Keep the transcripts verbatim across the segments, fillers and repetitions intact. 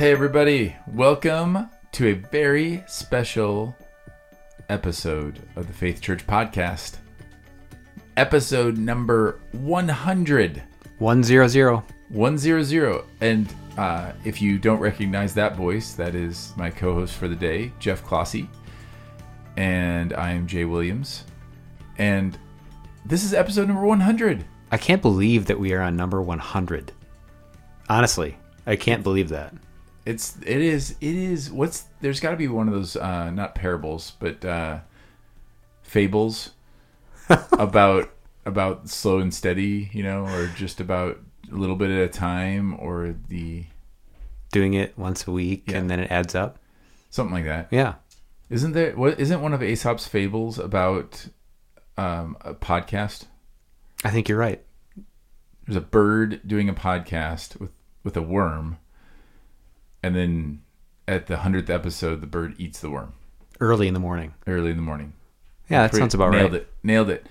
Hey everybody, welcome to a very special episode of the Faith Church podcast. Episode number one hundred. one hundred. one hundred. And uh, if you don't recognize that voice, that is my co-host for the day, Jeff Clossy. And I am Jay Williams. And this is episode number one hundred. I can't believe that we are on number one hundred. Honestly, I can't believe that. It's, it is, it is, what's, there's got to be one of those, uh, not parables, but, uh, fables about, about slow and steady, you know, or just about a little bit at a time, or the... Doing it once a week, yeah. And then it adds up. Something like that. Yeah. Isn't there, what, isn't one of Aesop's fables about, um, a podcast? I think you're right. There's a bird doing a podcast with, with a worm. And then at the hundredth episode, the bird eats the worm. Early in the morning. Early in the morning. Yeah, that Pretty, sounds about nailed right. Nailed it. Nailed it.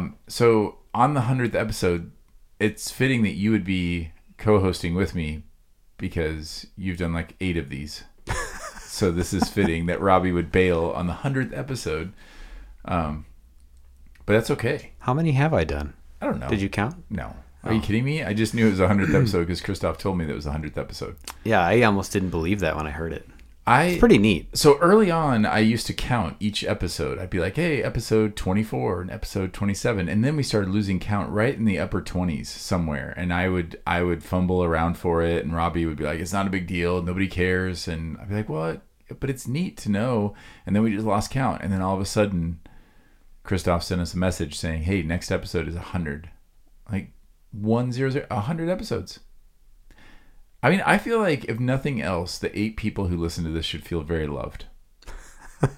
Um, so on the hundredth episode, it's fitting that you would be co-hosting with me because you've done like eight of these. So this is fitting that Robbie would bail on the hundredth episode. Um, but that's okay. How many have I done? I don't know. Did you count? No. Are you kidding me? I just knew it was the hundredth episode because Christophe told me that it was the hundredth episode. Yeah, I almost didn't believe that when I heard it. I, it's pretty neat. So early on, I used to count each episode. I'd be like, hey, episode twenty-four and episode twenty-seven. And then we started losing count right in the upper twenties somewhere. And I would I would fumble around for it. And Robbie would be like, it's not a big deal. Nobody cares. And I'd be like, what? But it's neat to know. And then we just lost count. And then all of a sudden, Christophe sent us a message saying, hey, next episode is one hundred. Like, One zero zero a hundred episodes. I mean, I feel like if nothing else, the eight people who listen to this should feel very loved.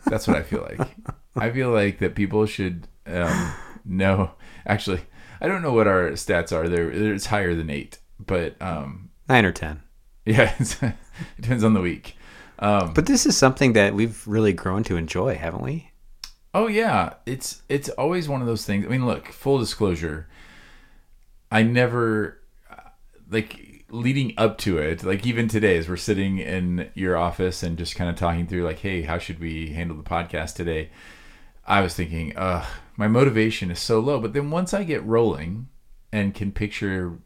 That's what I feel like. I feel like that people should um, know. Actually, I don't know what our stats are. They're, it's higher than eight, but um, nine or ten. Yeah, it's, it depends on the week. Um, but this is something that we've really grown to enjoy, haven't we? Oh yeah, it's it's always one of those things. I mean, look, full disclosure. I never, like, leading up to it, like even today as we're sitting in your office and just kind of talking through like, hey, how should we handle the podcast today? I was thinking, uh, my motivation is so low. But then once I get rolling and can picture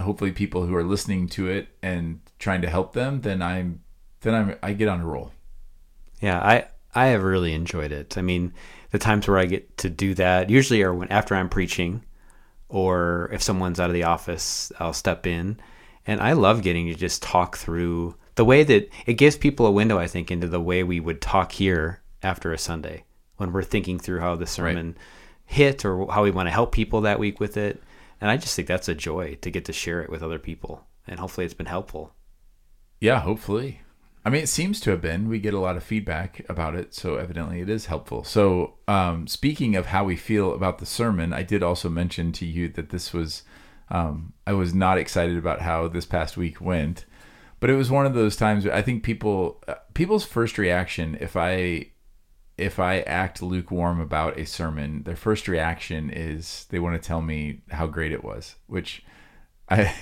hopefully people who are listening to it and trying to help them, then I'm, then I'm, I get on a roll. Yeah, I, I have really enjoyed it. I mean, the times where I get to do that usually are when, after I'm preaching, or if someone's out of the office, I'll step in. And I love getting to just talk through the way that it gives people a window, I think, into the way we would talk here after a Sunday when we're thinking through how the sermon right. hit or how we want to help people that week with it. And I just think that's a joy to get to share it with other people. And hopefully it's been helpful. Yeah, hopefully. I mean, it seems to have been. We get a lot of feedback about it, so evidently it is helpful. So um, speaking of how we feel about the sermon, I did also mention to you that this was, um, I was not excited about how this past week went, but it was one of those times where I think people, uh, people's first reaction, if I, if I act lukewarm about a sermon, their first reaction is they want to tell me how great it was, which I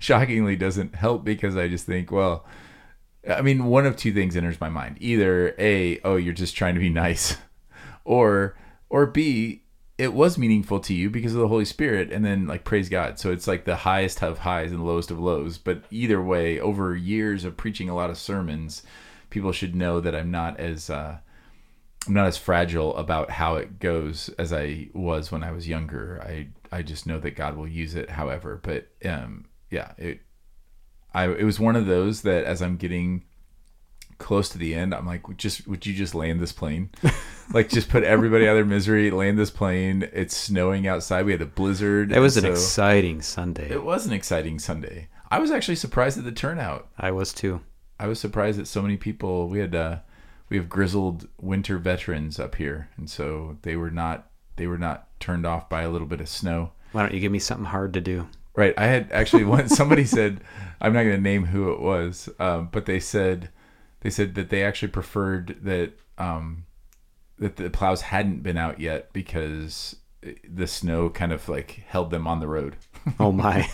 shockingly doesn't help because I just think, well, I mean, one of two things enters my mind. Either A, oh, you're just trying to be nice, or or B, it was meaningful to you because of the Holy Spirit, and then like praise God. So it's like the highest of highs and the lowest of lows. But either way, over years of preaching a lot of sermons, people should know that I'm not as uh, I'm not as fragile about how it goes as I was when I was younger. I I just know that God will use it, however. But um, yeah, it. I, it was one of those that as I'm getting close to the end, I'm like, just, would you just land this plane? Like just put everybody out of their misery, land this plane. It's snowing outside. We had a blizzard. It was an so, exciting Sunday. It was an exciting Sunday. I was actually surprised at the turnout. I was too. I was surprised that so many people, we had, uh, we have grizzled winter veterans up here. And so they were not, they were not turned off by a little bit of snow. Why don't you give me something hard to do? Right. I had actually once somebody said, I'm not going to name who it was, um, but they said they said that they actually preferred that um, that the plows hadn't been out yet because the snow kind of like held them on the road. Oh my.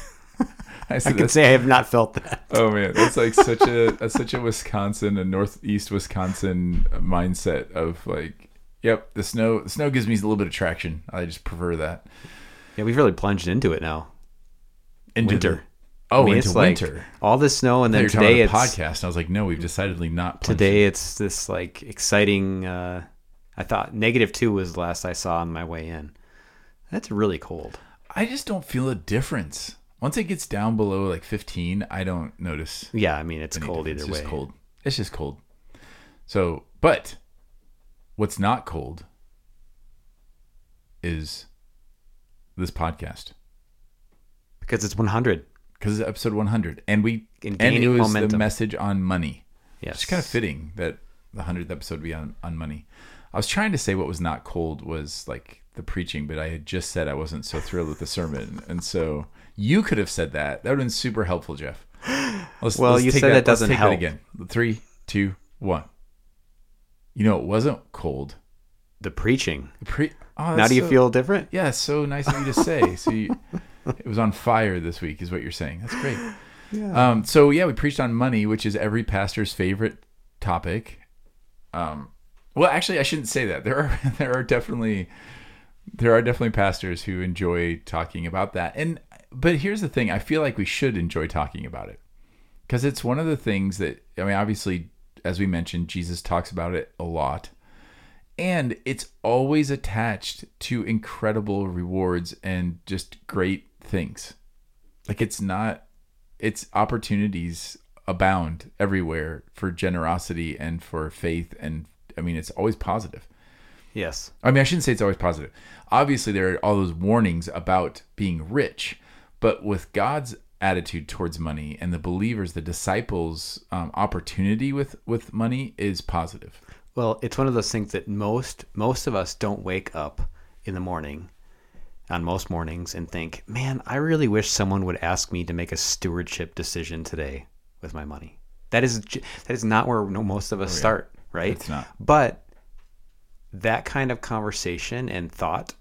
I, said, I can say I have not felt that. Oh man, that's like such a, a such a Wisconsin and Northeast Wisconsin mindset of like, yep, the snow the snow gives me a little bit of traction. I just prefer that. Yeah, we've really plunged into it now. Into winter. The, oh, I mean, into it's winter. Like all this snow, and then today it's podcast. And I was like, no, we've decidedly not. Today in. It's this like exciting. Uh, I thought negative two was the last I saw on my way in. That's really cold. I just don't feel a difference. Once it gets down below like fifteen, I don't notice. Yeah, I mean, it's cold either way. It's just cold. It's just cold. So, but what's not cold is this podcast. Because it's one hundred. Because it's episode one hundred. And we and it was momentum. The message on money. Yes. It's kind of fitting that the one hundredth episode would be on, on money. I was trying to say what was not cold was like the preaching, but I had just said I wasn't so thrilled with the sermon. And so you could have said that. That would have been super helpful, Jeff. Let's, well, let's you said that, that doesn't help. Let's take help. That again. Three, two, one. You know, it wasn't cold. The preaching. The pre- oh, now do you so, feel different? Yeah, so nice of you to say. So you, it was on fire this week is what you're saying. That's great. Yeah. Um, so, yeah, we preached on money, which is every pastor's favorite topic. Um, well, actually, I shouldn't say that. There are there are definitely... There are definitely pastors who enjoy talking about that. And but here's the thing. I feel like we should enjoy talking about it because it's one of the things that, I mean, obviously, as we mentioned, Jesus talks about it a lot. And it's always attached to incredible rewards and just great things. Like it's not, it's opportunities abound everywhere for generosity and for faith. And I mean, it's always positive. Yes. I mean, I shouldn't say it's always positive. Obviously, there are all those warnings about being rich, but with God's attitude towards money and the believers, the disciples' um, opportunity with, with money is positive. Well, it's one of those things that most most of us don't wake up in the morning on most mornings and think, man, I really wish someone would ask me to make a stewardship decision today with my money. That is, that is not where most of us oh, yeah. start, right? It's not. But that kind of conversation and thought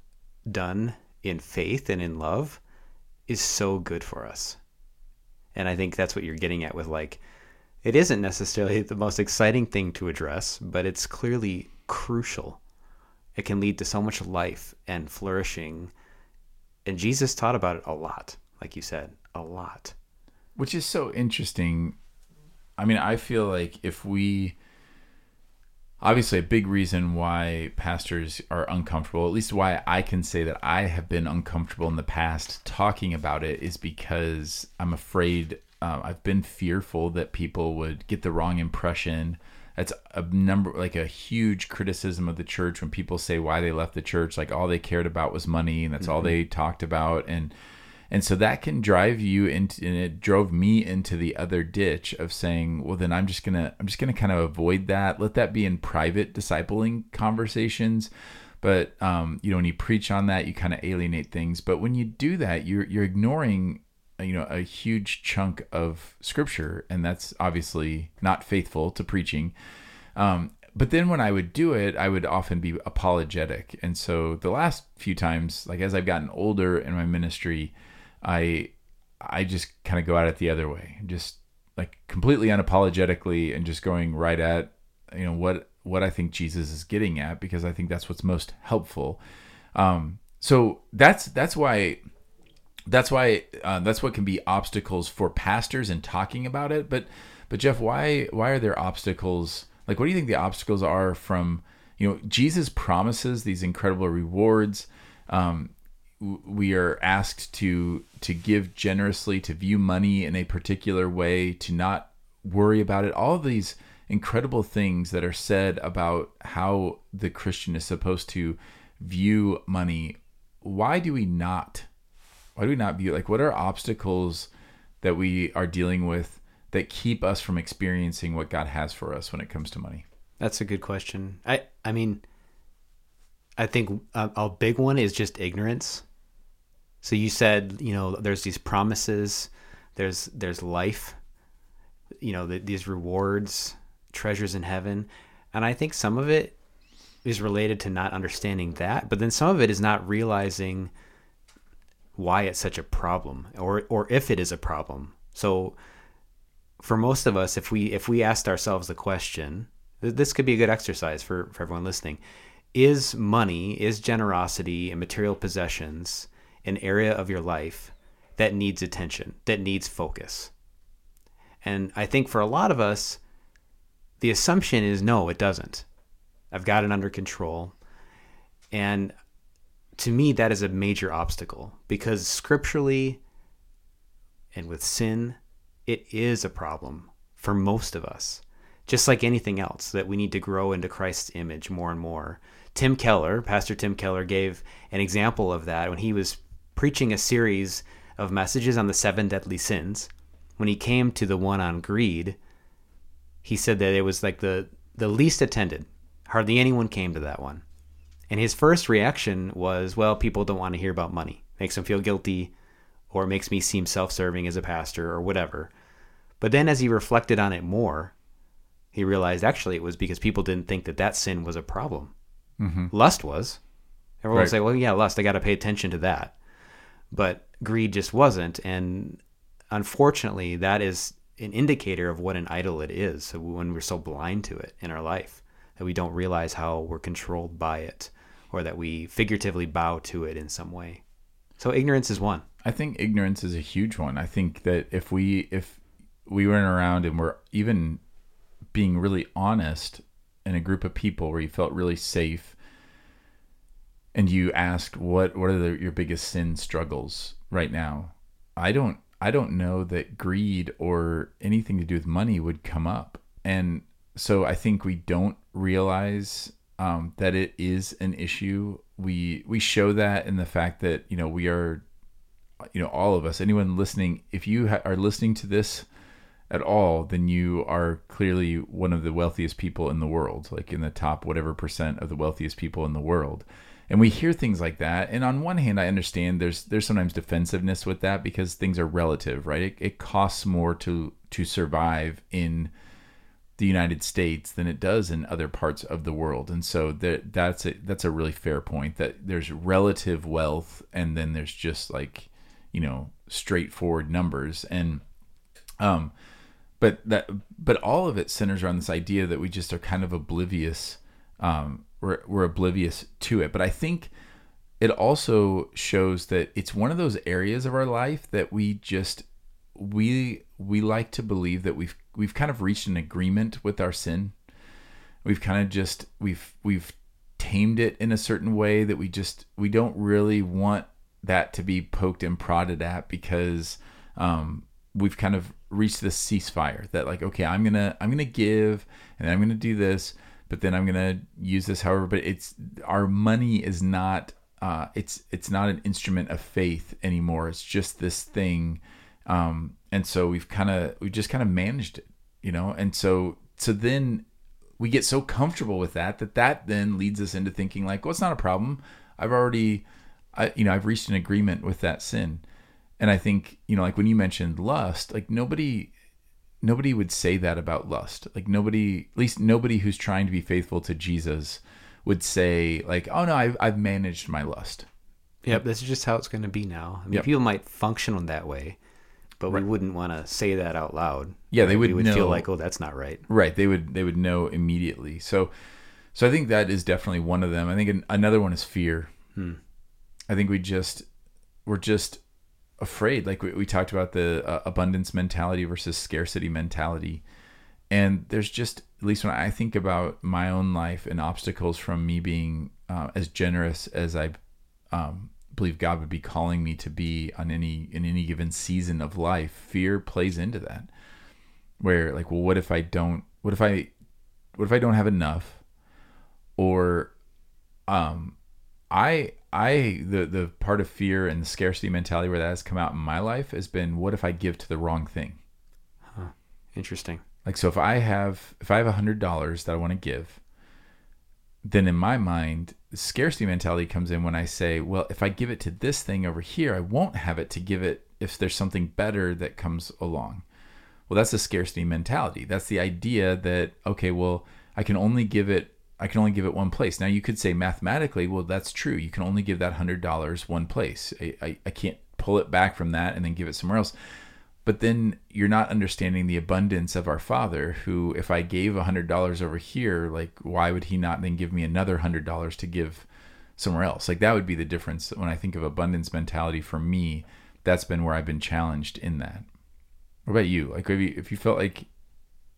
done in faith and in love is so good for us. And I think that's what you're getting at with like, it isn't necessarily the most exciting thing to address, but it's clearly crucial. It can lead to so much life and flourishing. And Jesus taught about it a lot, like you said, a lot. Which is so interesting. I mean, I feel like if we... Obviously, a big reason why pastors are uncomfortable, at least why I can say that I have been uncomfortable in the past talking about it, is because I'm afraid, um, I've been fearful that people would get the wrong impression. That's a number, like a huge criticism of the church when people say why they left the church, like all they cared about was money and that's mm-hmm. all they talked about. And and so that can drive you into, and it drove me into the other ditch of saying, well, then I'm just going to, I'm just going to kind of avoid that. Let that be in private discipling conversations. But, um, you know, when you preach on that, you kind of alienate things. But when you do that, you're, you're ignoring, you know, a huge chunk of scripture. And that's obviously not faithful to preaching. Um, But then when I would do it, I would often be apologetic. And so the last few times, like as I've gotten older in my ministry, I I just kind of go at it the other way, just like completely unapologetically and just going right at, you know, what what I think Jesus is getting at, because I think that's what's most helpful. Um, so that's that's why that's why uh, that's what can be obstacles for pastors in talking about it. But but Jeff, why why are there obstacles? Like, what do you think the obstacles are from, you know, Jesus promises these incredible rewards. Um, we are asked to to give generously, to view money in a particular way, to not worry about it. All these incredible things that are said about how the Christian is supposed to view money. Why do we not? Why do we not view it? Like, what are obstacles that we are dealing with that keep us from experiencing what God has for us when it comes to money? That's a good question. I, I mean, I think a, a big one is just ignorance. So you said, you know, there's these promises, there's, there's life, you know, the, these rewards, treasures in heaven. And I think some of it is related to not understanding that, but then some of it is not realizing why it's such a problem, or or if it is a problem. So for most of us, if we if we asked ourselves the question, this could be a good exercise for, for everyone listening. Is money, is generosity and material possessions an area of your life that needs attention, that needs focus? And I think for a lot of us, the assumption is, no, it doesn't. I've got it under control. And to me, that is a major obstacle, because scripturally and with sin, it is a problem for most of us, just like anything else that we need to grow into Christ's image more and more. Tim Keller, Pastor Tim Keller, gave an example of that when he was preaching a series of messages on the seven deadly sins. When he came to the one on greed, he said that it was like the, the least attended. Hardly anyone came to that one. And his first reaction was, well, people don't want to hear about money. It makes them feel guilty, or it makes me seem self-serving as a pastor, or whatever. But then as he reflected on it more, he realized actually it was because people didn't think that that sin was a problem. Mm-hmm. Lust was. Everyone right. would say, well, yeah, lust, I got to pay attention to that. But greed just wasn't. And unfortunately, that is an indicator of what an idol it is, so when we're so blind to it in our life that we don't realize how we're controlled by it, or that we figuratively bow to it in some way. So ignorance is one. I think ignorance is a huge one. I think that if we if we went around and were even being really honest in a group of people where you felt really safe, and you asked what what are the, your biggest sin struggles right now, I don't I don't know that greed or anything to do with money would come up. And so I think we don't realize um, that it is an issue. We we show that in the fact that, you know, we are, you know, all of us, anyone listening, if you ha- are listening to this at all, then you are clearly one of the wealthiest people in the world, like in the top whatever percent of the wealthiest people in the world. And we hear things like that. And on one hand, I understand there's there's sometimes defensiveness with that, because things are relative, right? It, it costs more to to survive in the United States than it does in other parts of the world. And so that that's a, that's a really fair point, that there's relative wealth, and then there's just like, you know, straightforward numbers. And um, but that but all of it centers around this idea that we just are kind of oblivious. Um, We're, we're oblivious to it. But I think it also shows that it's one of those areas of our life that we just, we we like to believe that we've we've kind of reached an agreement with our sin. We've kind of just, we've we've tamed it in a certain way that we just, we don't really want that to be poked and prodded at, because um, we've kind of reached this ceasefire that, like, okay, I'm gonna I'm gonna give, and I'm gonna do this, but then I'm gonna use this however. But it's, our money is not uh, it's it's not an instrument of faith anymore. It's just this thing, um, and so we've kind of we just kind of managed it, you know. And so so then we get so comfortable with that that that then leads us into thinking like, well, it's not a problem. I've already, I, you know, I've reached an agreement with that sin. And I think, you know, like when you mentioned lust, like nobody. Nobody would say that about lust. Like nobody, at least nobody who's trying to be faithful to Jesus would say like, oh no, I've, I've managed my lust. Yep. This is just how it's going to be now. I mean, yep. People might function on that way, but right. we wouldn't want to say that out loud. Yeah. They would, we would know, feel like, oh, that's not right. Right. They would, they would know immediately. So, so I think that is definitely one of them. I think an, another one is fear. Hmm. I think we just, we're just, afraid, like we, we talked about the uh, abundance mentality versus scarcity mentality. And there's just, at least when I think about my own life and obstacles from me being uh, as generous as I um, believe God would be calling me to be on any in any given season of life, fear plays into that, where like, well, what if I don't what if I what if I don't have enough? Or um I I the the part of fear and the scarcity mentality where that has come out in my life has been, what if I give to the wrong thing? Huh. Interesting. Like, so if I have if I have a hundred dollars that I want to give, then in my mind, the scarcity mentality comes in when I say, well, if I give it to this thing over here, I won't have it to give it if there's something better that comes along. Well, that's a scarcity mentality. That's the idea that, okay, well, I can only give it I can only give it one place. Now you could say mathematically, well, that's true. You can only give that one hundred dollars one place. I, I, I can't pull it back from that and then give it somewhere else. But then you're not understanding the abundance of our Father, who, if I gave one hundred dollars over here, like, why would he not then give me another one hundred dollars to give somewhere else? Like, that would be the difference. When I think of abundance mentality for me, that's been where I've been challenged in that. What about you? Like, if you, if you felt like,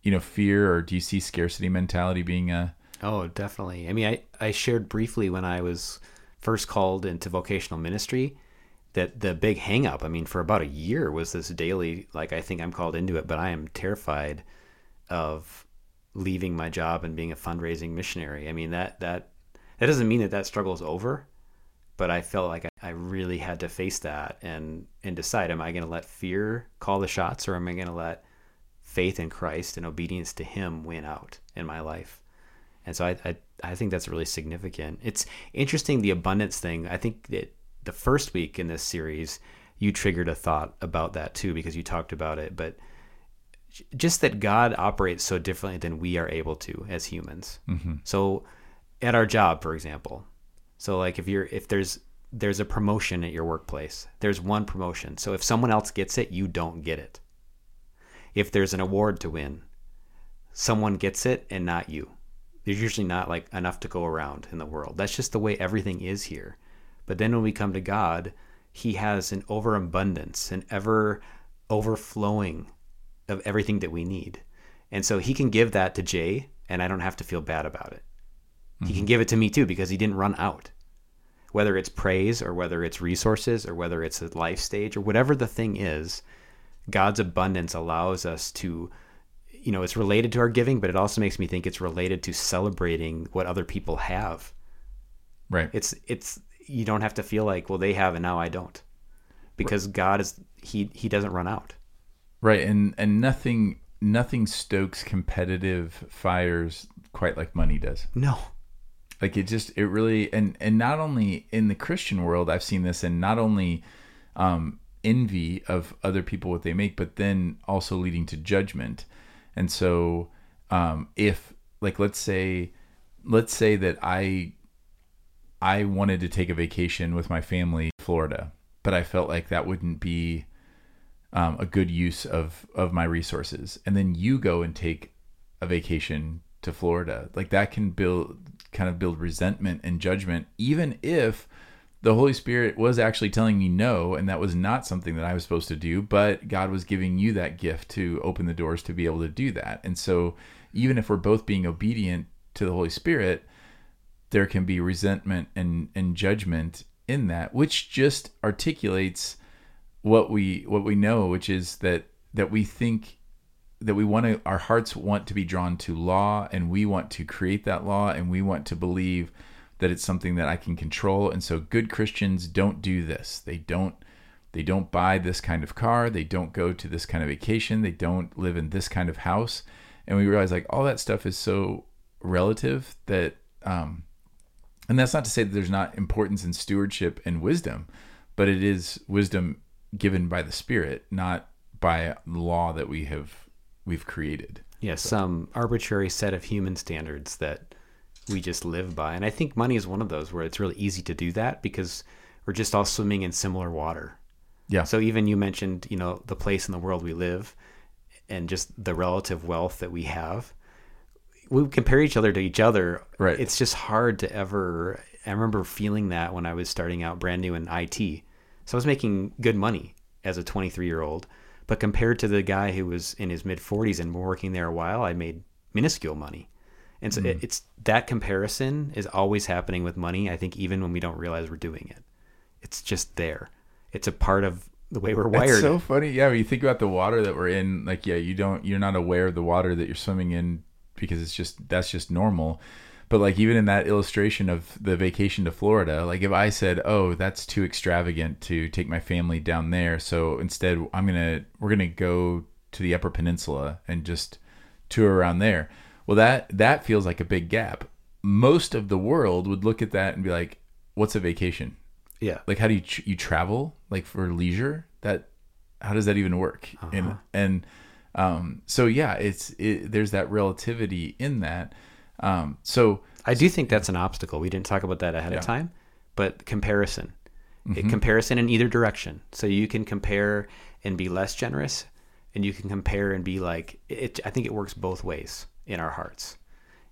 you know, fear, or do you see scarcity mentality being a... Oh, definitely. I mean, I, I shared briefly when I was first called into vocational ministry, that the big hang up, I mean, for about a year was this daily, like, I think I'm called into it, but I am terrified of leaving my job and being a fundraising missionary. I mean, that, that, that doesn't mean that that struggle is over, but I felt like I really had to face that and, and decide, am I going to let fear call the shots, or am I going to let faith in Christ and obedience to him win out in my life? And so I, I, I think that's really significant. It's interesting, the abundance thing. I think that the first week in this series, you triggered a thought about that too, because you talked about it, but just that God operates so differently than we are able to as humans. Mm-hmm. So at our job, for example, so like if you're, if there's, there's a promotion at your workplace, there's one promotion. So if someone else gets it, you don't get it. If there's an award to win, someone gets it and not you. There's usually not like enough to go around in the world. That's just the way everything is here. But then when we come to God, he has an overabundance, an ever overflowing of everything that we need. And so he can give that to Jay, and I don't have to feel bad about it. Mm-hmm. He can give it to me too, because he didn't run out. Whether it's praise, or whether it's resources, or whether it's a life stage, or whatever the thing is, God's abundance allows us to, you know, it's related to our giving, but it also makes me think it's related to celebrating what other people have. Right. It's, it's, you don't have to feel like, well, they have and now I don't, because God is, he, he doesn't run out. Right. And, and nothing, nothing stokes competitive fires quite like money does. No. Like it just, it really, and, and not only in the Christian world, I've seen this, and not only, um, envy of other people, what they make, but then also leading to judgment. And so, um, if like, let's say, let's say that I, I wanted to take a vacation with my family in Florida, but I felt like that wouldn't be um, a good use of, of my resources. And then you go and take a vacation to Florida. Like that can build, kind of build resentment and judgment, even if the Holy Spirit was actually telling me no, and that was not something that I was supposed to do, but God was giving you that gift to open the doors to be able to do that. And so even if we're both being obedient to the Holy Spirit, there can be resentment and, and judgment in that, which just articulates what we what we know, which is that that we think that we want to, our hearts want to be drawn to law, and we want to create that law, and we want to believe that it's something that I can control. And so good Christians don't do this. They don't they don't buy this kind of car, they don't go to this kind of vacation, they don't live in this kind of house. And we realize like all that stuff is so relative that um and that's not to say that there's not importance in stewardship and wisdom, but it is wisdom given by the Spirit, not by law that we have, we've created. Yeah, so. Some arbitrary set of human standards that we just live by. And I think money is one of those where it's really easy to do that, because we're just all swimming in similar water. Yeah. So even you mentioned, you know, the place in the world we live and just the relative wealth that we have. We compare each other to each other. Right. It's just hard to ever, I remember feeling that when I was starting out brand new in I T. So I was making good money as a twenty-three year old, but compared to the guy who was in his mid forties and working there a while, I made minuscule money. And so mm. it, it's that comparison is always happening with money. I think even when we don't realize we're doing it, it's just there. It's a part of the way we're wired. It's so funny. Yeah. When you think about the water that we're in, like, yeah, you don't, you're not aware of the water that you're swimming in, because it's just, that's just normal. But like even in that illustration of the vacation to Florida, like if I said, oh, that's too extravagant to take my family down there, so instead I'm gonna we're gonna go to the Upper Peninsula and just tour around there, well that that feels like a big gap. Most of the world would look at that and be like, what's a vacation? Yeah, like how do you you travel, like for leisure? That, how does that even work? Uh-huh. and and Um, so yeah, it's, it, there's that relativity in that. Um, so I do think that's an obstacle. We didn't talk about that ahead yeah. of time, but comparison, Mm-hmm. It comparison in either direction. So you can compare and be less generous, and you can compare and be like, it, I think it works both ways in our hearts.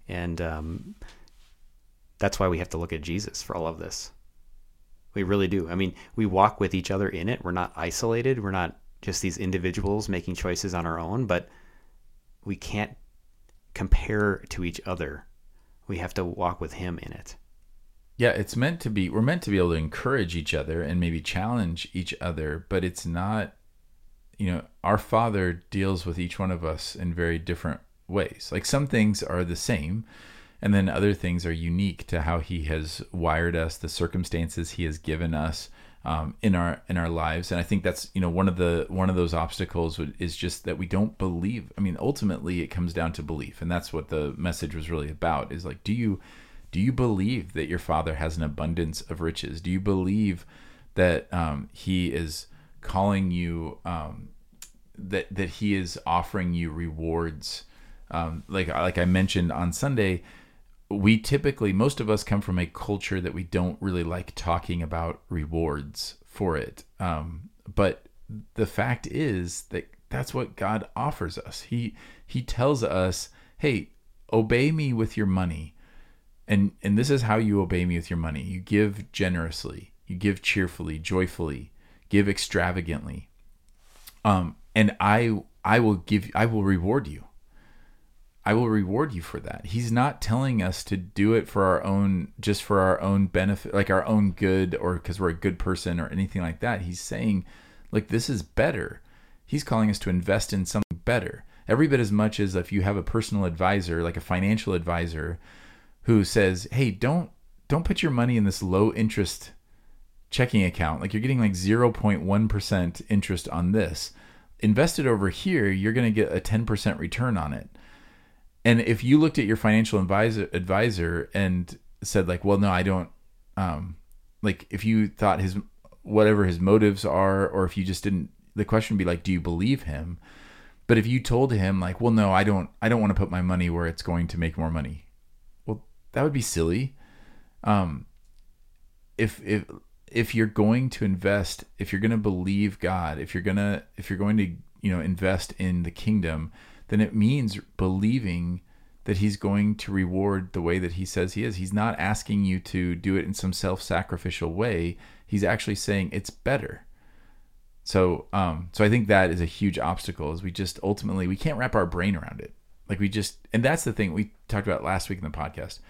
And um, that's why we have to look at Jesus for all of this. We really do. I mean, we walk with each other in it. We're not isolated. We're not just these individuals making choices on our own, but we can't compare to each other. We have to walk with him in it. Yeah, it's meant to be, we're meant to be able to encourage each other and maybe challenge each other, but it's not, you know, our Father deals with each one of us in very different ways. Like some things are the same, and then other things are unique to how he has wired us, the circumstances he has given us um, in our in our lives. And I think that's, you know, one of the one of those obstacles is just that we don't believe. I mean, ultimately, it comes down to belief, and that's what the message was really about. Is like, do you do you believe that your Father has an abundance of riches? Do you believe that um, he is calling you? Um, that that he is offering you rewards? Um, like like I mentioned on Sunday. We typically, most of us come from a culture that we don't really like talking about rewards for it. Um, but the fact is that that's what God offers us. He, he tells us, hey, obey me with your money. And, and this is how you obey me with your money. You give generously, you give cheerfully, joyfully, give extravagantly. Um, and I, I will give, I will reward you. I will reward you for that. He's not telling us to do it for our own, just for our own benefit, like our own good, or because we're a good person or anything like that. He's saying, look, this is better. He's calling us to invest in something better. Every bit as much as if you have a personal advisor, like a financial advisor, who says, hey, don't don't put your money in this low interest checking account. Like you're getting like zero point one percent interest on this. Invest it over here, you're going to get a ten percent return on it. And if you looked at your financial advisor, advisor and said like, well, no, I don't, um, like if you thought his, whatever his motives are, or if you just didn't, the question would be like, do you believe him? But if you told him like, well, no, I don't, I don't want to put my money where it's going to make more money. Well, that would be silly. Um, if, if, if you're going to invest, if you're going to believe God, if you're going to, if you're going to, you know, invest in the kingdom, then it means believing that he's going to reward the way that he says he is. He's not asking you to do it in some self-sacrificial way. He's actually saying it's better. So um, so I think that is a huge obstacle, is we just ultimately, we can't wrap our brain around it. Like we just, and that's the thing we talked about last week in the podcast.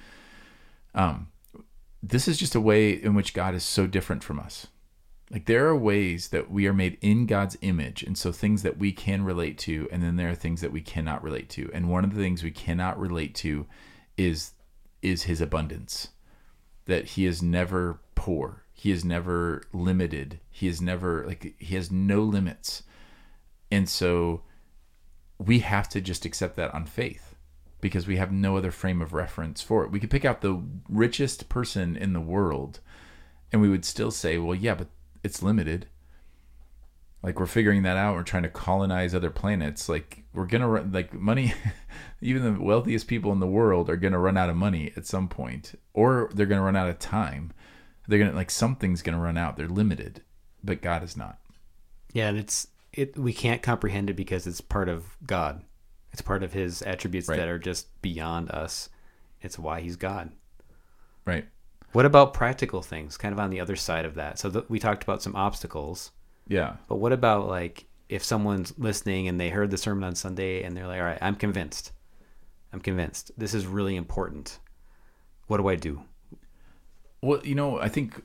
Um, this is just a way in which God is so different from us. Like there are ways that we are made in God's image. And so things that we can relate to, and then there are things that we cannot relate to. And one of the things we cannot relate to is, is his abundance, that he is never poor. He is never limited. He is never like, he has no limits. And so we have to just accept that on faith, because we have no other frame of reference for it. We could pick out the richest person in the world and we would still say, well, yeah, but it's limited. Like we're figuring that out. We're trying to colonize other planets. Like we're going to run like money. Even the wealthiest people in the world are going to run out of money at some point, or they're going to run out of time. They're going to like, something's going to run out. They're limited, but God is not. Yeah. And it's, it, we can't comprehend it because it's part of God. It's part of his attributes, right, that are just beyond us. It's why he's God. Right. What about practical things, kind of on the other side of that? So th- we talked about some obstacles. Yeah. But what about like if someone's listening and they heard the sermon on Sunday and they're like, all right, I'm convinced. I'm convinced. This is really important. What do I do? Well, you know, I think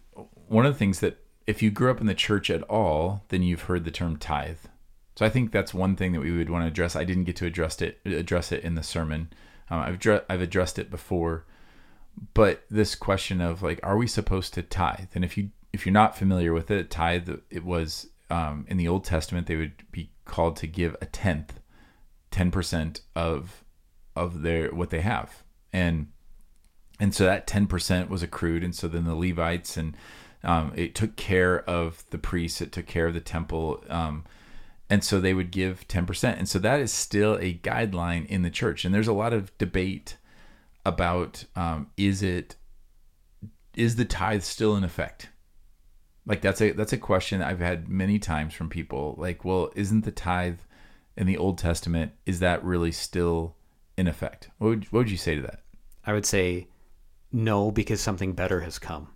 one of the things that if you grew up in the church at all, then you've heard the term tithe. So I think that's one thing that we would want to address. I didn't get to address it, address it in the sermon. Um, I've, dr- I've addressed it before. But this question of like, are we supposed to tithe? And if you if you're not familiar with it, tithe, it was um, in the Old Testament they would be called to give a tenth, ten percent of of their what they have, and and so that ten percent was accrued, and so then the Levites and um, it took care of the priests, it took care of the temple, um, and so they would give ten percent, and so that is still a guideline in the church, and there's a lot of debate about um, is it is the tithe still in effect? Like that's a that's a question I've had many times from people. Like, well, isn't the tithe in the Old Testament, is that really still in effect? What would what would you say to that? I would say no, because something better has come.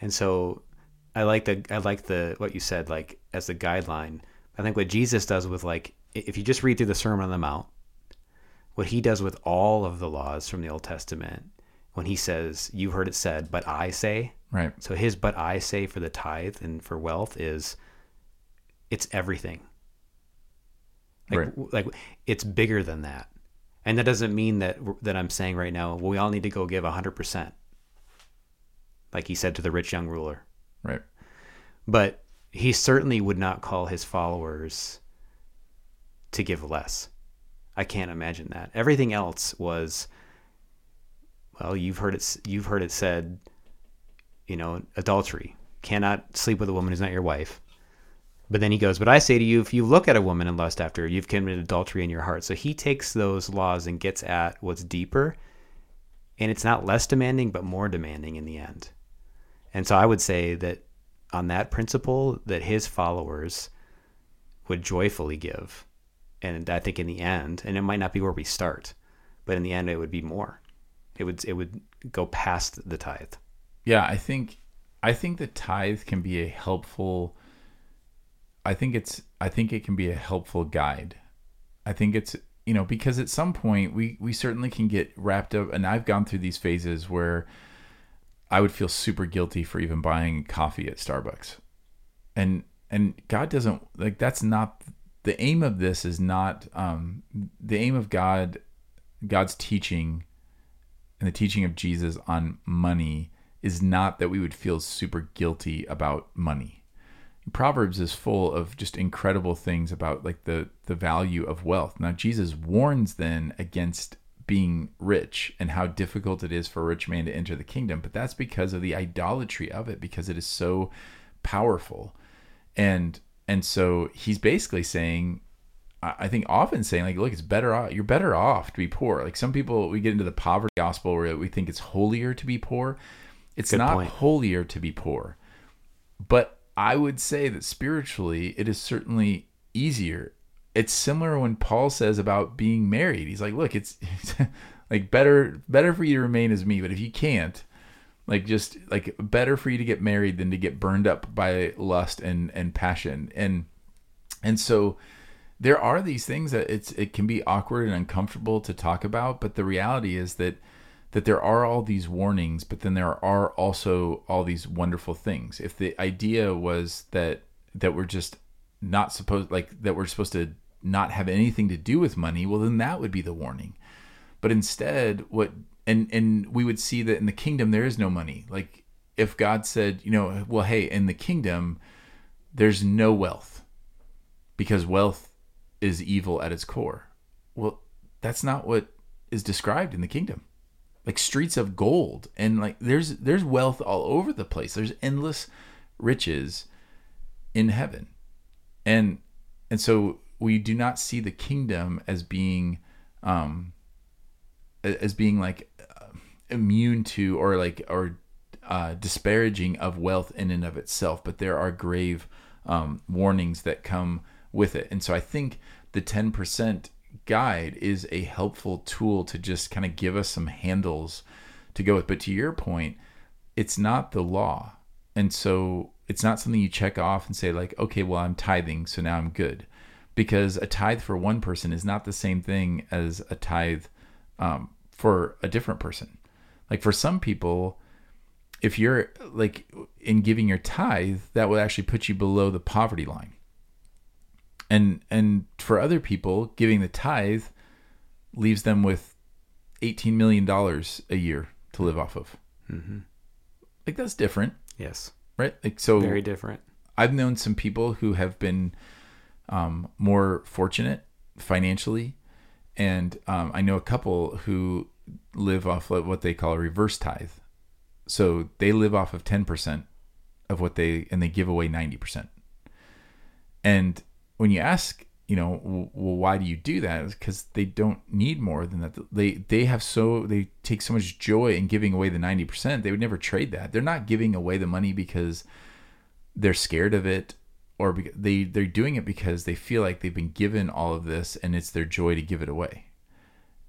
And so I like the I like the what you said, like as the guideline. I think what Jesus does with, like, if you just read through the Sermon on the Mount, what he does with all of the laws from the Old Testament, when he says, you heard it said, but I say. Right. So his but I say for the tithe and for wealth is, it's everything. Like, right. like it's bigger than that. And that doesn't mean that that I'm saying right now, well, we all need to go give one hundred percent. Like he said to the rich young ruler. Right. But he certainly would not call his followers to give less. I can't imagine that. Everything else was, well, you've heard it, you've heard it said, you know, adultery, cannot sleep with a woman who's not your wife. But then he goes, but I say to you, if you look at a woman and lust after her, you've committed adultery in your heart. So he takes those laws and gets at what's deeper, and it's not less demanding, but more demanding in the end. And so I would say that on that principle, that his followers would joyfully give. And I think in the end, and it might not be where we start, but in the end, it would be more. It would, it would go past the tithe. Yeah, I think, I think the tithe can be a helpful, I think it's, I think it can be a helpful guide. I think it's, you know, because at some point we, we certainly can get wrapped up, and I've gone through these phases where I would feel super guilty for even buying coffee at Starbucks. And, and God doesn't, like, that's not the aim of this. Is not, um, the aim of God, God's teaching and the teaching of Jesus on money is not that we would feel super guilty about money. Proverbs is full of just incredible things about, like, the, the value of wealth. Now, Jesus warns then against being rich and how difficult it is for a rich man to enter the kingdom, but that's because of the idolatry of it, because it is so powerful. And, and so he's basically saying, I think often saying, like, look, it's better off, you're better off to be poor. Like, some people, we get into the poverty gospel where we think it's holier to be poor. It's Good not point. holier to be poor, but I would say that spiritually it is certainly easier. It's similar when Paul says about being married. He's like, look, it's, it's like better, better for you to remain as me. But if you can't, like, just like better for you to get married than to get burned up by lust and, and passion. And, and so there are these things that it's, it can be awkward and uncomfortable to talk about. But the reality is that that there are all these warnings, but then there are also all these wonderful things. If the idea was that that we're just not supposed, like that we're supposed to not have anything to do with money, well, then that would be the warning. But instead, what and and we would see that in the kingdom there is no money. Like if God said, you know, well, hey, in the kingdom there's no wealth because wealth is evil at its core. Well, that's not what is described in the kingdom. Like streets of gold, and like there's there's wealth all over the place. There's endless riches in heaven, and and so we do not see the kingdom as being, um, as being like immune to or like or uh, disparaging of wealth in and of itself. But there are grave um, warnings that come with it, and so I think the ten percent guide is a helpful tool to just kind of give us some handles to go with. But to your point, it's not the law. And so it's not something you check off and say like, okay, well, I'm tithing, so now I'm good. Because a tithe for one person is not the same thing as a tithe um, for a different person. Like for some people, if you're like in giving your tithe, that would actually put you below the poverty line. And and for other people, giving the tithe leaves them with eighteen million dollars a year to live off of. Mm-hmm. Like that's different. Yes. Right? Like so very different. I've known some people who have been um, more fortunate financially. And um, I know a couple who live off of what they call a reverse tithe. So they live off of ten percent of what they, and they give away ninety percent. And when you ask, you know, well, why do you do that? It's because they don't need more than that. They they have so they take so much joy in giving away the ninety percent. They would never trade that. They're not giving away the money because they're scared of it, or be- they, they're doing it because they feel like they've been given all of this and it's their joy to give it away.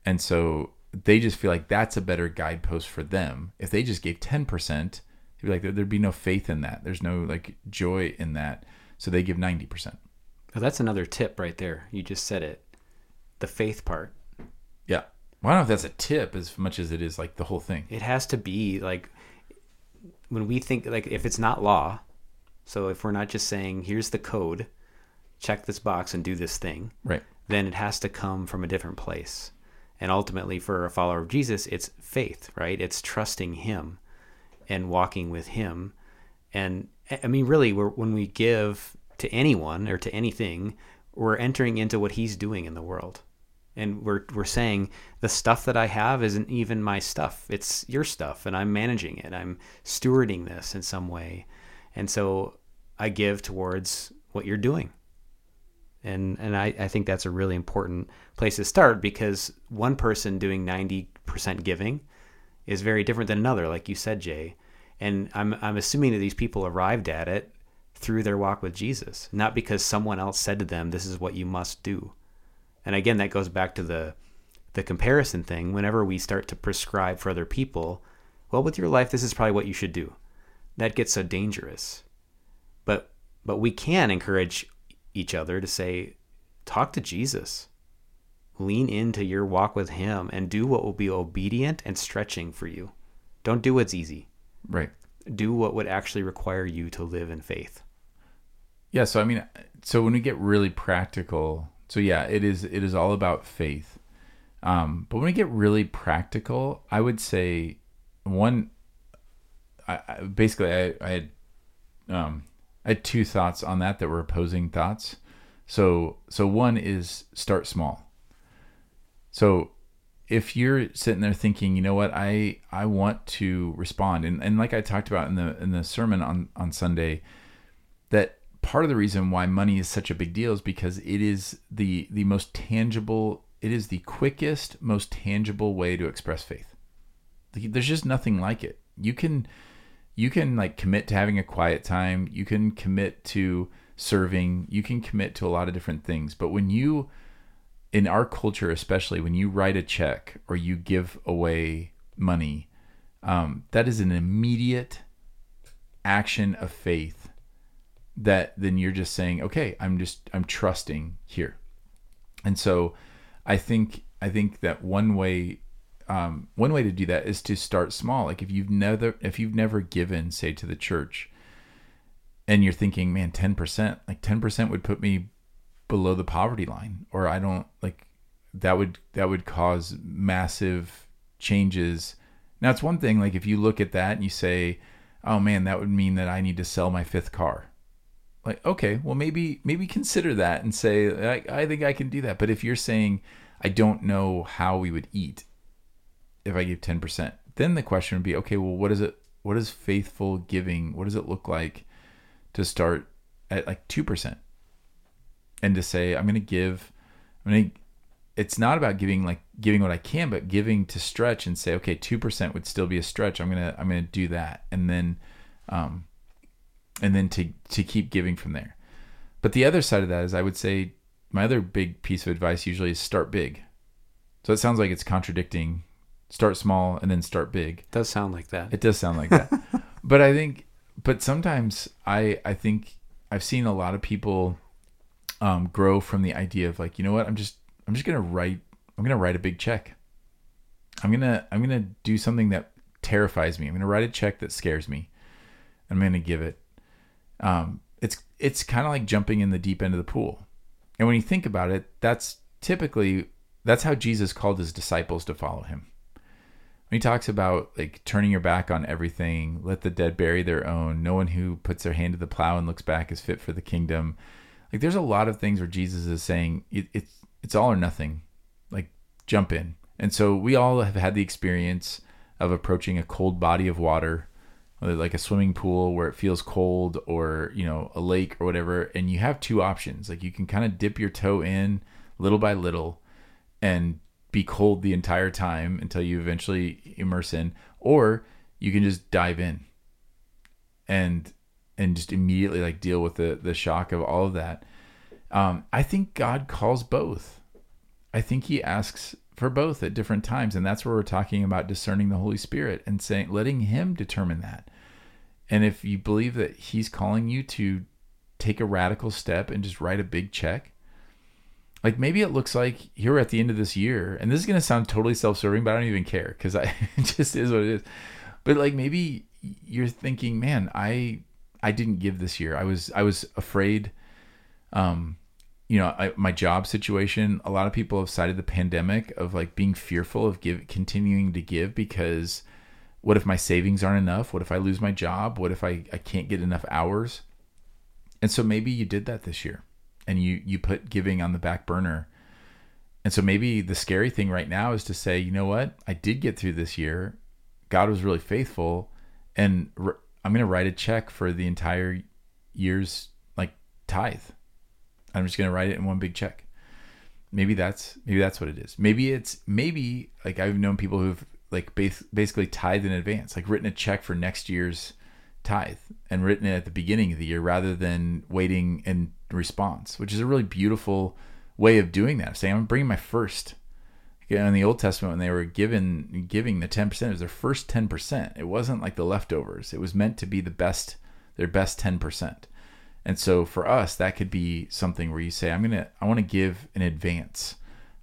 And so they just feel like that's a better guidepost for them. If they just gave ten percent, they'd be like, there'd be no faith in that. There's no like joy in that. So they give ninety percent. Oh, that's another tip right there. You just said it. The faith part. Yeah. Well, I don't know if that's a tip as much as it is like the whole thing. It has to be like, when we think, like, if it's not law, so if we're not just saying, here's the code, check this box and do this thing, right? Then it has to come from a different place. And ultimately for a follower of Jesus, it's faith, right? It's trusting him and walking with him. And I mean, really, we're, when we give to anyone or to anything, we're entering into what he's doing in the world. And we're we're saying the stuff that I have isn't even my stuff. It's your stuff, and I'm managing it. I'm stewarding this in some way. And so I give towards what you're doing. And and I, I think that's a really important place to start, because one person doing ninety percent giving is very different than another, like you said, Jay. And I'm I'm assuming that these people arrived at it through their walk with Jesus, not because someone else said to them, this is what you must do. And again, that goes back to the the comparison thing. Whenever we start to prescribe for other people, well, with your life, this is probably what you should do. That gets so dangerous. But but we can encourage each other to say, talk to Jesus, lean into your walk with him, and do what will be obedient and stretching for you. Don't do what's easy. Right. Do what would actually require you to live in faith. Yeah. So, I mean, so when we get really practical, so yeah, it is, it is all about faith. Um, but when we get really practical, I would say one, I, I basically, I, I had, um, I had two thoughts on that that were opposing thoughts. So, so one is start small. So if you're sitting there thinking, you know what, I, I want to respond. And, and like I talked about in the, in the sermon on, on Sunday, that part of the reason why money is such a big deal is because it is the, the most tangible, it is the quickest, most tangible way to express faith. There's just nothing like it. You can, You can like commit to having a quiet time. You can commit to serving. You can commit to a lot of different things. But when you, in our culture especially, when you write a check or you give away money, um, that is an immediate action of faith that then you're just saying, okay, I'm just, I'm trusting here. And so I think, I think that one way Um, one way to do that is to start small. Like if you've never, if you've never given, say, to the church, and you're thinking, man, ten percent, like ten percent would put me below the poverty line, or I don't like that would, that would cause massive changes. Now it's one thing, like if you look at that and you say, oh man, that would mean that I need to sell my fifth car. Like, okay, well maybe, maybe consider that and say, I, I think I can do that. But if you're saying, I don't know how we would eat if I give ten percent, then the question would be, okay, well, what is it? What is faithful giving? What does it look like to start at like two percent and to say, I'm going to give, I mean, it's not about giving, like giving what I can, but giving to stretch and say, okay, two percent would still be a stretch. I'm going to, I'm going to do that. And then, um, and then to, to keep giving from there. But the other side of that is, I would say my other big piece of advice usually is start big. So it sounds like it's contradicting. Start small and then start big. It does sound like that. It does sound like that. But I think, but sometimes I, I think I've seen a lot of people um, grow from the idea of like, you know what, I'm just, I'm just going to write, I'm going to write a big check. I'm going to, I'm going to do something that terrifies me. I'm going to write a check that scares me. I'm going to give it. Um, it's, it's kind of like jumping in the deep end of the pool. And when you think about it, that's typically, that's how Jesus called his disciples to follow him. He talks about like turning your back on everything, let the dead bury their own. No one who puts their hand to the plow and looks back is fit for the kingdom. Like there's a lot of things where Jesus is saying it, it's, it's all or nothing, like jump in. And so we all have had the experience of approaching a cold body of water, whether like a swimming pool where it feels cold or, you know, a lake or whatever. And you have two options. Like you can kind of dip your toe in little by little and be cold the entire time until you eventually immerse in, or you can just dive in and and just immediately like deal with the the shock of all of that. Um, I think God calls both. I think he asks for both at different times. And that's where we're talking about discerning the Holy Spirit and saying, letting him determine that. And if you believe that he's calling you to take a radical step and just write a big check, like maybe it looks like here at the end of this year, and this is going to sound totally self-serving, but I don't even care because I it just is what it is. But like, maybe you're thinking, man, I, I didn't give this year. I was, I was afraid, um, you know, I, my job situation, a lot of people have cited the pandemic of like being fearful of give, continuing to give because what if my savings aren't enough? What if I lose my job? What if I, I can't get enough hours? And so maybe you did that this year and you, you put giving on the back burner. And so maybe the scary thing right now is to say, you know what? I did get through this year. God was really faithful. And re- I'm going to write a check for the entire year's like tithe. I'm just going to write it in one big check. Maybe that's, maybe that's what it is. Maybe it's, maybe like I've known people who've like bas- basically tithe in advance, like written a check for next year's tithe and written it at the beginning of the year rather than waiting in response, which is a really beautiful way of doing that. Saying I'm bringing my first. You know, in the Old Testament, when they were given, giving the ten percent, it was their first ten percent. It wasn't like the leftovers. It was meant to be the best, their best ten percent. And so for us, that could be something where you say, I'm going to, I want to give in advance,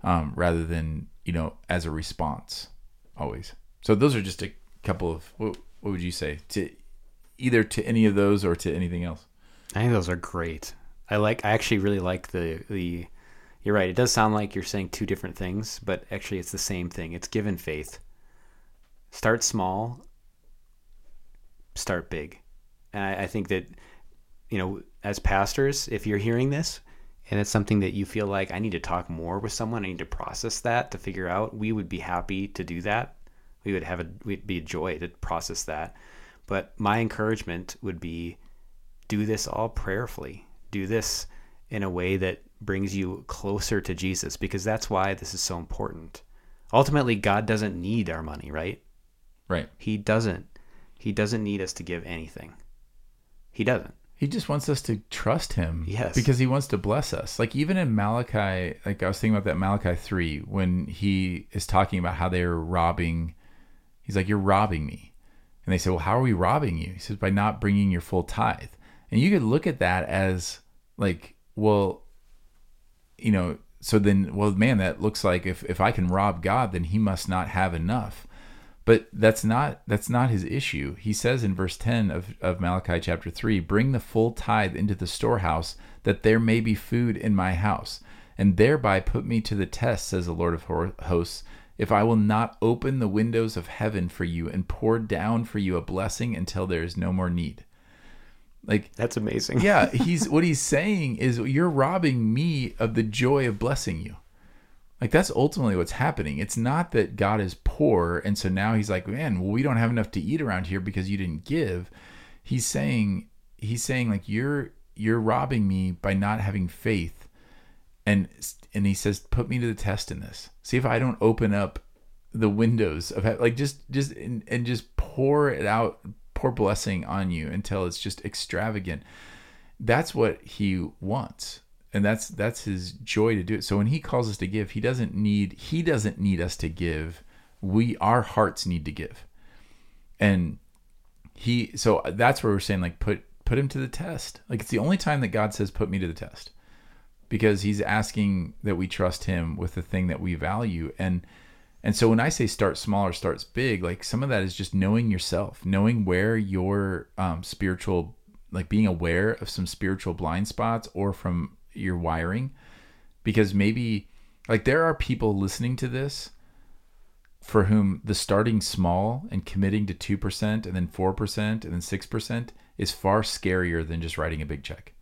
um, rather than, you know, as a response always. So those are just a couple of, what, what would you say to either to any of those or to anything else? I think those are great. I like, I actually really like the, the, you're right. It does sound like you're saying two different things, but actually it's the same thing. It's given faith. Start small, start big. And I, I think that, you know, as pastors, if you're hearing this and it's something that you feel like I need to talk more with someone, I need to process that to figure out, we would be happy to do that. We would have a, we'd be a joy to process that. But my encouragement would be do this all prayerfully. Do this in a way that brings you closer to Jesus, because that's why this is so important. Ultimately, God doesn't need our money, right? Right. He doesn't. He doesn't need us to give anything. He doesn't. He just wants us to trust him. Yes. Because he wants to bless us. Like even in Malachi, like I was thinking about that Malachi three, when he is talking about how they're robbing, he's like, you're robbing me. And they say, well, how are we robbing you? He says, by not bringing your full tithe. And you could look at that as like, well, you know, so then, well, man, that looks like if, if I can rob God, then he must not have enough. But that's not that's not his issue. He says in verse ten of, of Malachi chapter three, bring the full tithe into the storehouse, that there may be food in my house, and thereby put me to the test, says the Lord of hosts, if I will not open the windows of heaven for you and pour down for you a blessing until there is no more need. Like that's amazing. Yeah, he's what he's saying is you're robbing me of the joy of blessing you. Like that's ultimately what's happening. It's not that God is poor and so now he's like, man, well, we don't have enough to eat around here because you didn't give. He's saying, he's saying like you're you're robbing me by not having faith, and and he says, put me to the test in this. See if I don't open up the windows of like just just and, and just pour it out, pour blessing on you until it's just extravagant. That's what he wants. And that's that's his joy to do it. So when he calls us to give, he doesn't need he doesn't need us to give. We our hearts need to give, and he. So that's where we're saying like put put him to the test. Like it's the only time that God says put me to the test, because he's asking that we trust him with the thing that we value. And and so when I say start small or starts big, like some of that is just knowing yourself, knowing where your um, spiritual, like being aware of some spiritual blind spots or from your wiring, because maybe like there are people listening to this for whom the starting small and committing to two percent and then four percent and then six percent is far scarier than just writing a big check,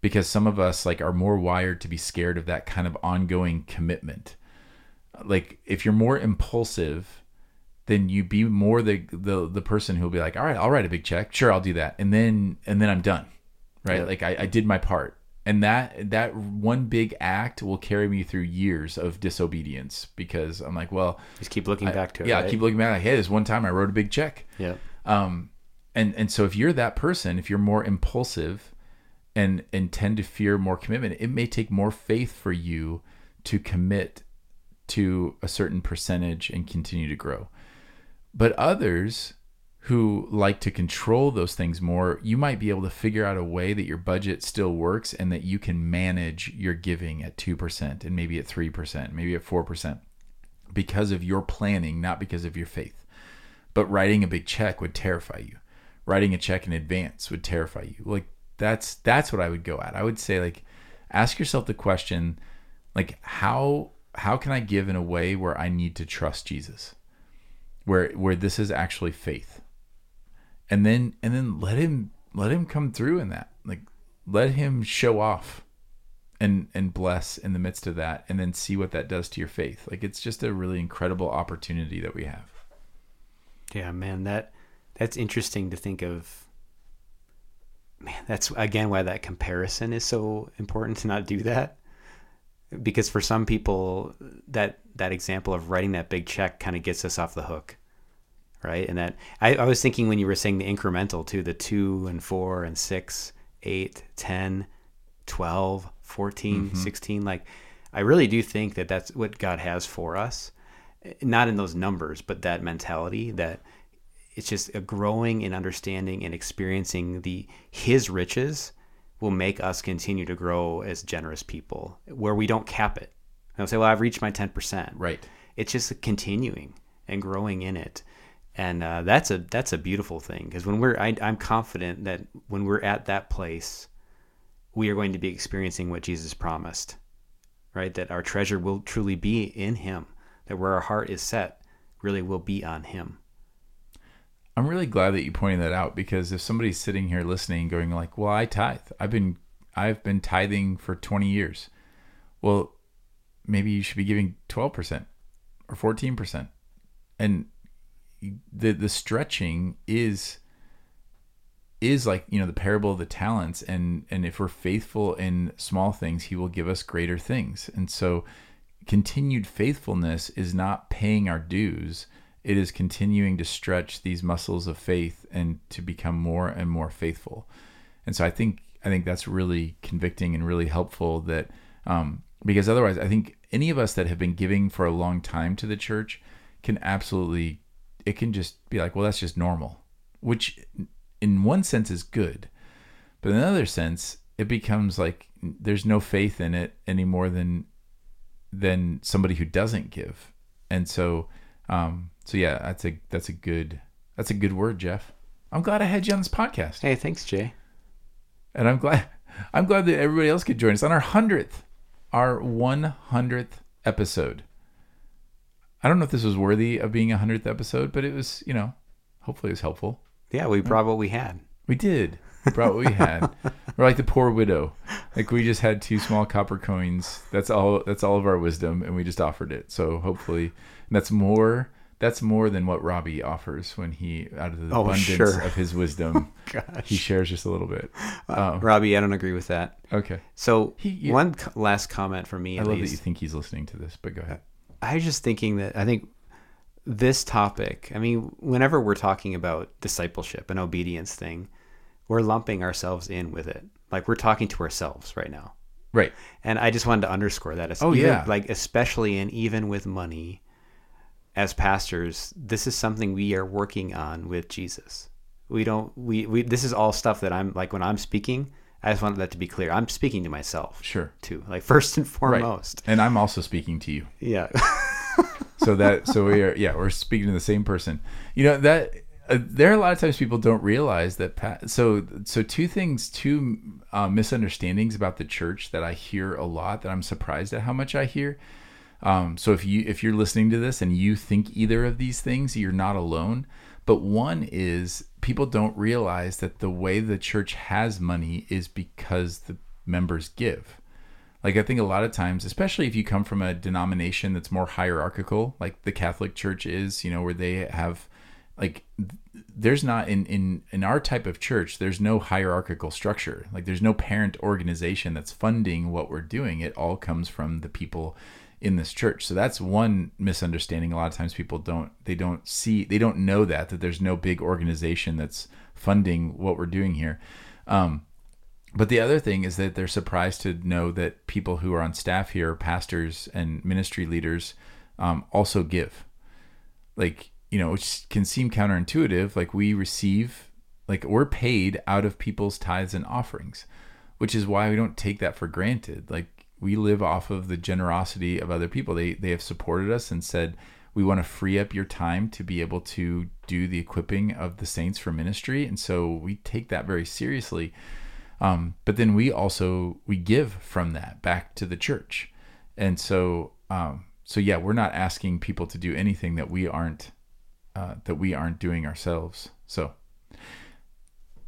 because some of us like are more wired to be scared of that kind of ongoing commitment. Like if you're more impulsive, then you be more the the the person who'll be like, all right, I'll write a big check, sure, I'll do that, and then and then I'm done, right? Yeah. Like I, I did my part. And that that one big act will carry me through years of disobedience, because I'm like, well, just keep looking I, back to it. Yeah, right? I keep looking back. Like, hey, this one time I wrote a big check. Yeah. Um, And and so if you're that person, if you're more impulsive and, and tend to fear more commitment, it may take more faith for you to commit to a certain percentage and continue to grow. But others who like to control those things more, you might be able to figure out a way that your budget still works and that you can manage your giving at two percent and maybe at three percent, maybe at four percent because of your planning, not because of your faith. But writing a big check would terrify you. Writing a check in advance would terrify you. Like that's that's what I would go at. I would say, like, ask yourself the question, like, how how can I give in a way where I need to trust Jesus? Where where this is actually faith. And then and then let him let him come through in that. Like, let him show off and and bless in the midst of that, and then see what that does to your faith. Like, it's just a really incredible opportunity that we have. Yeah, man, that that's interesting to think of. Man, that's again why that comparison is so important, to not do that. Because for some people, that that example of writing that big check kind of gets us off the hook. Right. And that I, I was thinking when you were saying the incremental too, the two and four and six, eight, ten, twelve, fourteen, mm-hmm. sixteen. Like, I really do think that that's what God has for us. Not in those numbers, but that mentality that it's just a growing and understanding and experiencing the his riches will make us continue to grow as generous people where we don't cap it. And I'll say, well, I've reached my ten percent. Right. It's just continuing and growing in it. And uh, that's a that's a beautiful thing, because when we're I, I'm confident that when we're at that place, we are going to be experiencing what Jesus promised, right? That our treasure will truly be in Him, that where our heart is set really will be on Him. I'm really glad that you pointed that out, because if somebody's sitting here listening, going like, "Well, I tithe. I've been I've been tithing for twenty years." Well, maybe you should be giving twelve percent or fourteen percent, and the the stretching is is like, you know, the parable of the talents, and and if we're faithful in small things, He will give us greater things. And so continued faithfulness is not paying our dues. It is continuing to stretch these muscles of faith and to become more and more faithful. And so I think I think that's really convicting and really helpful, that um, because otherwise I think any of us that have been giving for a long time to the church can absolutely it can just be like, well, that's just normal, which in one sense is good. But in another sense, it becomes like there's no faith in it any more than, than somebody who doesn't give. And so, um, so yeah, that's a, that's a good, that's a good word, Jeff. I'm glad I had you on this podcast. Hey, thanks, Jay. And I'm glad, I'm glad that everybody else could join us on our hundredth, our one hundredth episode. I don't know if this was worthy of being a hundredth episode, but it was, you know, hopefully it was helpful. Yeah, we brought what we had. We did. We brought what we had. We're like the poor widow. Like, we just had two small copper coins. That's all that's all of our wisdom, and we just offered it. So hopefully, and that's more that's more than what Robbie offers when he, out of the oh, abundance sure. of his wisdom, he shares just a little bit. Uh, Robbie, I don't agree with that. Okay. So he, yeah. one last comment from me. I love least. that you think he's listening to this, but go ahead. I was just thinking that I think this topic, I mean, whenever we're talking about discipleship and obedience thing, we're lumping ourselves in with it. Like, we're talking to ourselves right now. Right. And I just wanted to underscore that. It's oh, even, yeah. Like, especially in even with money, as pastors, this is something we are working on with Jesus. We don't, we, we, this is all stuff that I'm like, when I'm speaking, I just wanted that to be clear. I'm speaking to myself. Sure. Too. Like, first and foremost. Right. And I'm also speaking to you. Yeah. so that, so we are, yeah, we're speaking to the same person. You know, that uh, there are a lot of times people don't realize that. Pa- so, so two things, two uh, misunderstandings about the church that I hear a lot, that I'm surprised at how much I hear. Um, so if you, if you're listening to this and you think either of these things, you're not alone. But one is, people don't realize that the way the church has money is because the members give. Like, I think a lot of times, especially if you come from a denomination that's more hierarchical, like the Catholic Church is, you know, where they have like there's not in, in, in our type of church, there's no hierarchical structure. Like there's no parent organization that's funding what we're doing. It all comes from the people in this church. So that's one misunderstanding. A lot of times people don't, they don't see, they don't know that, that there's no big organization that's funding what we're doing here. Um, But the other thing is that they're surprised to know that people who are on staff here, pastors and ministry leaders, um, also give. Like, you know, which can seem counterintuitive. Like we receive, like we're paid out of people's tithes and offerings, which is why we don't take that for granted. Like we live off of the generosity of other people. They they have supported us and said, we want to free up your time to be able to do the equipping of the saints for ministry. And so we take that very seriously. Um, but then we also, we give from that back to the church. And so, um, so yeah, we're not asking people to do anything that we aren't, uh, that we aren't doing ourselves. So,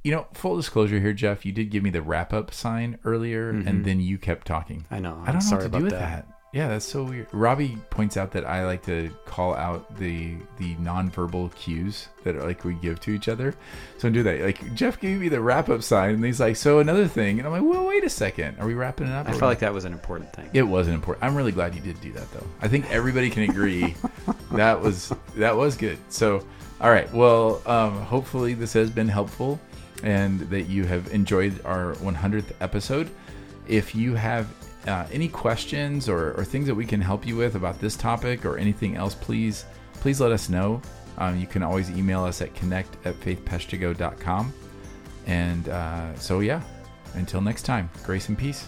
you know, full disclosure here, Jeff, you did give me the wrap up sign earlier mm-hmm. and then you kept talking. I know. I'm I don't sorry know what to about do with that. that. Yeah, that's so weird. Robbie points out that I like to call out the the nonverbal cues that are like we give to each other. So I do that. Like Jeff gave me the wrap up sign, and he's like, "So another thing," and I'm like, "Well, wait a second. Are we wrapping it up?" I felt like that was an important thing. It was an important. I'm really glad you did do that, though. I think everybody can agree that was that was good. So, all right. Well, um, hopefully this has been helpful, and that you have enjoyed our one hundredth episode. If you have Uh, any questions or, or things that we can help you with about this topic or anything else, please please let us know. Um, you can always email us at connect at faithpeshtigo dot com. And uh, so, yeah, until next time, grace and peace.